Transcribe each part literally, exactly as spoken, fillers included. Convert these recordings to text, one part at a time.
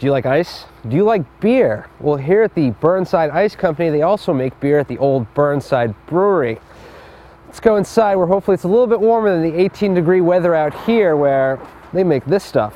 Do you like ice? Do you like beer? Well, here at the Burnside Ice Company, they also make beer at the old Burnside Brewery. Let's go inside where hopefully it's a little bit warmer than the eighteen degree weather out here where they make this stuff.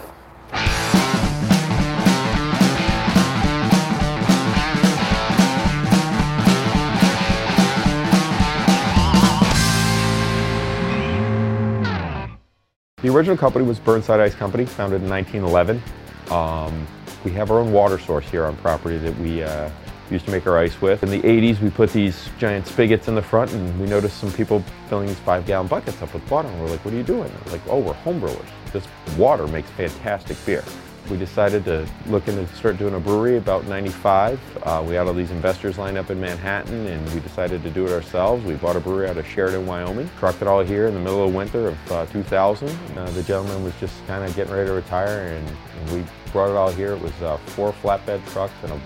The original company was Burnside Ice Company, founded in nineteen eleven. Um, We have our own water source here on property that we uh, used to make our ice with. In the eighties, we put these giant spigots in the front, and we noticed some people filling these five-gallon buckets up with water, and we're like, what are you doing? And we're like, oh, we're homebrewers. This water makes fantastic beer. We decided to look into start doing a brewery about ninety-five. Uh, we had all these investors lined up in Manhattan, and we decided to do it ourselves. We bought a brewery out of Sheridan, Wyoming, trucked it all here in the middle of winter of uh, two thousand. Uh, the gentleman was just kind of getting ready to retire, and, and we brought it all here. It was uh, four flatbed trucks and a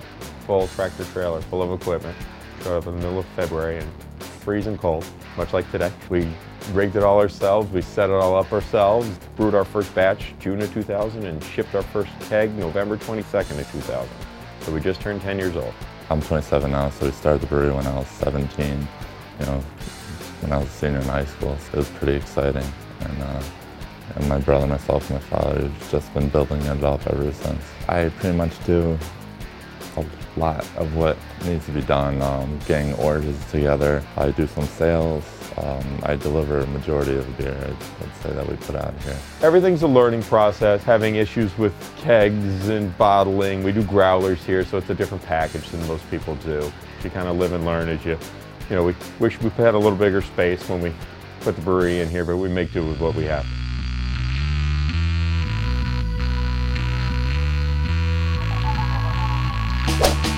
full tractor trailer full of equipment. Showed up in the middle of February and freezing cold, much like today. We rigged it all ourselves. We set it all up ourselves. Brewed our first batch June of two thousand and shipped our first keg November twenty-second of two thousand. So we just turned ten years old. I'm twenty-seven now, so we started the brewery when I was seventeen. You know, when I was a senior in high school, so it was pretty exciting. And, uh, And my brother, myself, and my father have just been building it up ever since. I pretty much do a lot of what needs to be done, um, getting orders together. I do some sales. Um, I deliver a majority of the beer, I'd, I'd say, that we put out here. Everything's a learning process, having issues with kegs and bottling. We do growlers here, so it's a different package than most people do. You kind of live and learn as you, you know, we wish we had a little bigger space when we put the brewery in here, but we make do with what we have.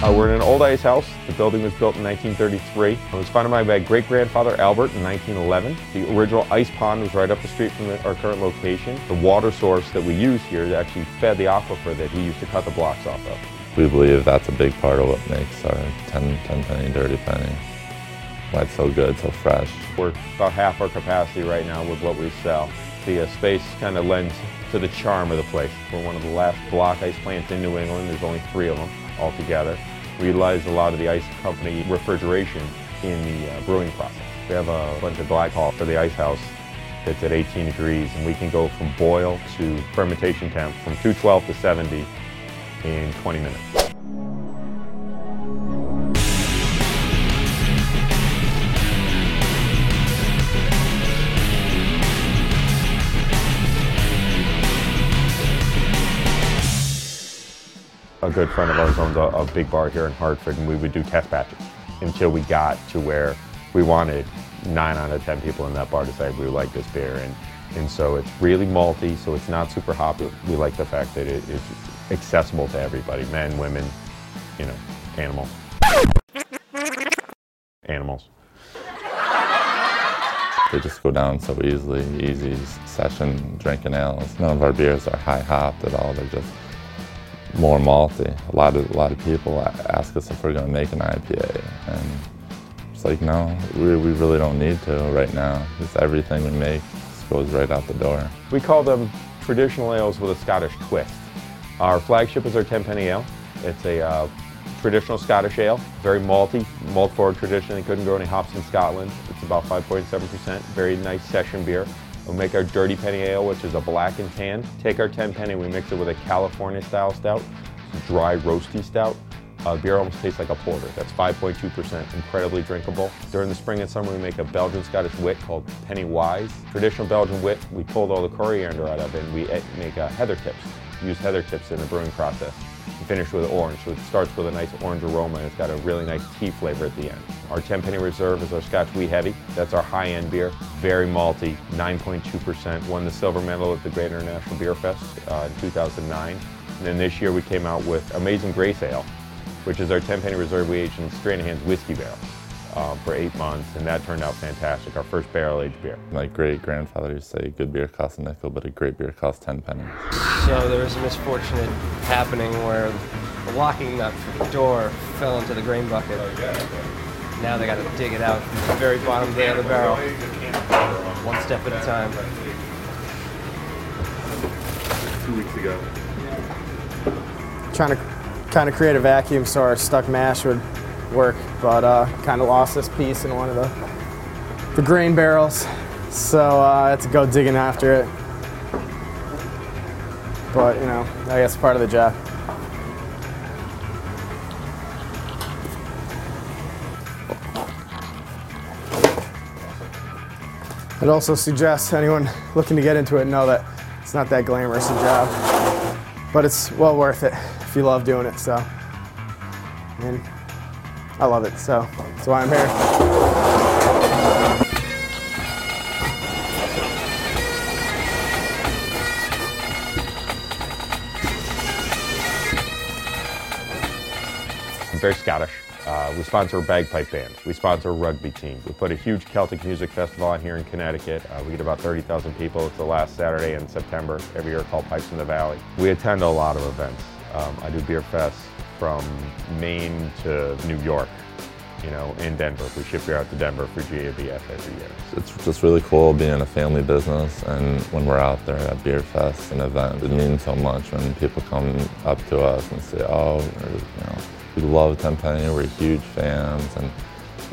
Uh, we're in an old ice house. The building was built in nineteen thirty-three. It was founded by my great-grandfather Albert in nineteen eleven. The original ice pond was right up the street from the, our current location. The water source that we use here actually fed the aquifer that he used to cut the blocks off of. We believe that's a big part of what makes our ten penny, Dirty Penny. Why it's so good, so fresh. We're about half our capacity right now with what we sell. The uh, space kind of lends to the charm of the place. We're one of the last block ice plants in New England. There's only three of them altogether. We utilize a lot of the ice company refrigeration in the uh, brewing process. We have a bunch of glycol for the ice house that's at eighteen degrees, and we can go from boil to fermentation temp from two twelve to seventy in twenty minutes. A good friend of ours owned a, a big bar here in Hartford, and we would do test batches until we got to where we wanted nine out of ten people in that bar to say we like this beer, and and so it's really malty, so it's not super hoppy. We like the fact that it is accessible to everybody, men, women, you know, animals, animals. They just go down so easily, easy session drinking ales. None of our beers are high hopped at all. They're just more malty. A lot of a lot of people ask us if we're going to make an I P A, and it's like, no, we, we really don't need to right now. It's everything we make just goes right out the door. We call them traditional ales with a Scottish twist. Our flagship is our ten penny Ale. It's a uh, traditional Scottish ale, very malty, malt forward tradition. It couldn't grow any hops in Scotland. It's about five point seven percent, very nice session beer. We'll make our Dirty Penny Ale, which is a black and tan. Take our ten penny, we mix it with a California style stout, dry roasty stout. Uh, beer almost tastes like a porter. That's five point two percent, incredibly drinkable. During the spring and summer, we make a Belgian Scottish wit called Penny Wise. Traditional Belgian wit, we pulled all the coriander out of it, and we make uh, heather tips. We use heather tips in the brewing process. We finish with orange, so it starts with a nice orange aroma, and it's got a really nice tea flavor at the end. Our ten penny Reserve is our Scotch Wheat Heavy. That's our high-end beer, very malty, nine point two percent. Won the silver medal at the Great International Beer Fest uh, in two thousand nine. And then this year we came out with Amazing Grace Ale, which is our ten penny Reserve we aged in Stranahan's Whiskey Barrel uh, for eight months, and that turned out fantastic, our first barrel-aged beer. My great-grandfather used to say, good beer costs a nickel, but a great beer costs ten pennies. So there was a misfortunate happening where the locking nut for the door fell into the grain bucket. Oh, yeah, yeah. Now they got to dig it out from the very bottom day of the barrel, one step at a time. Two weeks ago. trying to kind of create a vacuum so our stuck mash would work, but uh, kind of lost this piece in one of the, the grain barrels, so uh, I had to go digging after it. But, you know, I guess part of the job. I'd also suggest anyone looking to get into it know that it's not that glamorous a job, but it's well worth it if you love doing it, so. And I love it, so that's why I'm here. Very Scottish. Uh, we sponsor a bagpipe band. We sponsor a rugby team. We put a huge Celtic music festival on here in Connecticut. Uh, we get about thirty thousand people. It's the last Saturday in September every year called Pipes in the Valley. We attend a lot of events. Um, I do beer fests from Maine to New York, you know, in Denver. We ship beer out to Denver for G A B F every year. It's just really cool being a family business, and when we're out there at beer fests and events, it means so much when people come up to us and say, oh, or, you know, we love Tenpenny, we're huge fans, and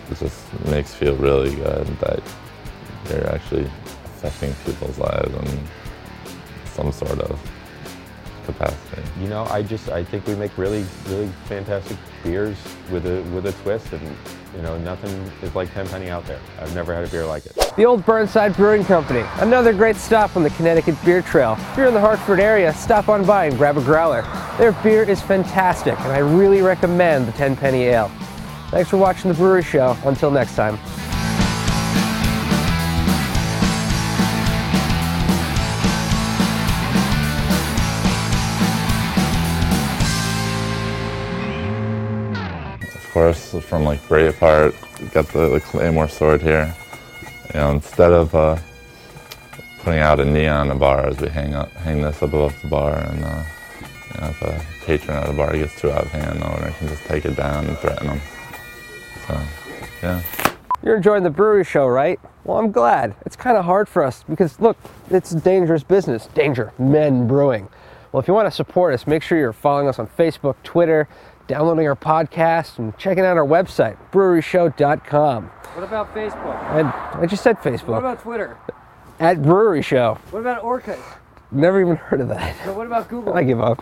it just makes feel really good that you're actually affecting people's lives in some sort of capacity. You know, I just, I think we make really, really fantastic beers with a with a twist, and you know, nothing is like Tenpenny out there. I've never had a beer like it. The old Burnside Brewing Company, another great stop on the Connecticut Beer Trail. If you're in the Hartford area, stop on by and grab a growler. Their beer is fantastic, and I really recommend the ten-Penny Ale. Thanks for watching The Brewery Show. Until next time. Of course, from like Braveheart, we got the, the Claymore sword here. You know, instead of uh, putting out a neon in bars, we hang up, hang this up above the bar, and uh, you know, if a patron at a bar gets too out of hand, the owner can just take it down and threaten them. So, yeah. You're enjoying The Brewery Show, right? Well, I'm glad. It's kind of hard for us because, look, it's a dangerous business. Danger. Men brewing. Well, if you want to support us, make sure you're following us on Facebook, Twitter, downloading our podcast, and checking out our website, brewery show dot com. What about Facebook? I, I just said Facebook. What about Twitter? At Brewery Show. What about Orcas? Never even heard of that. So what about Google? I give up.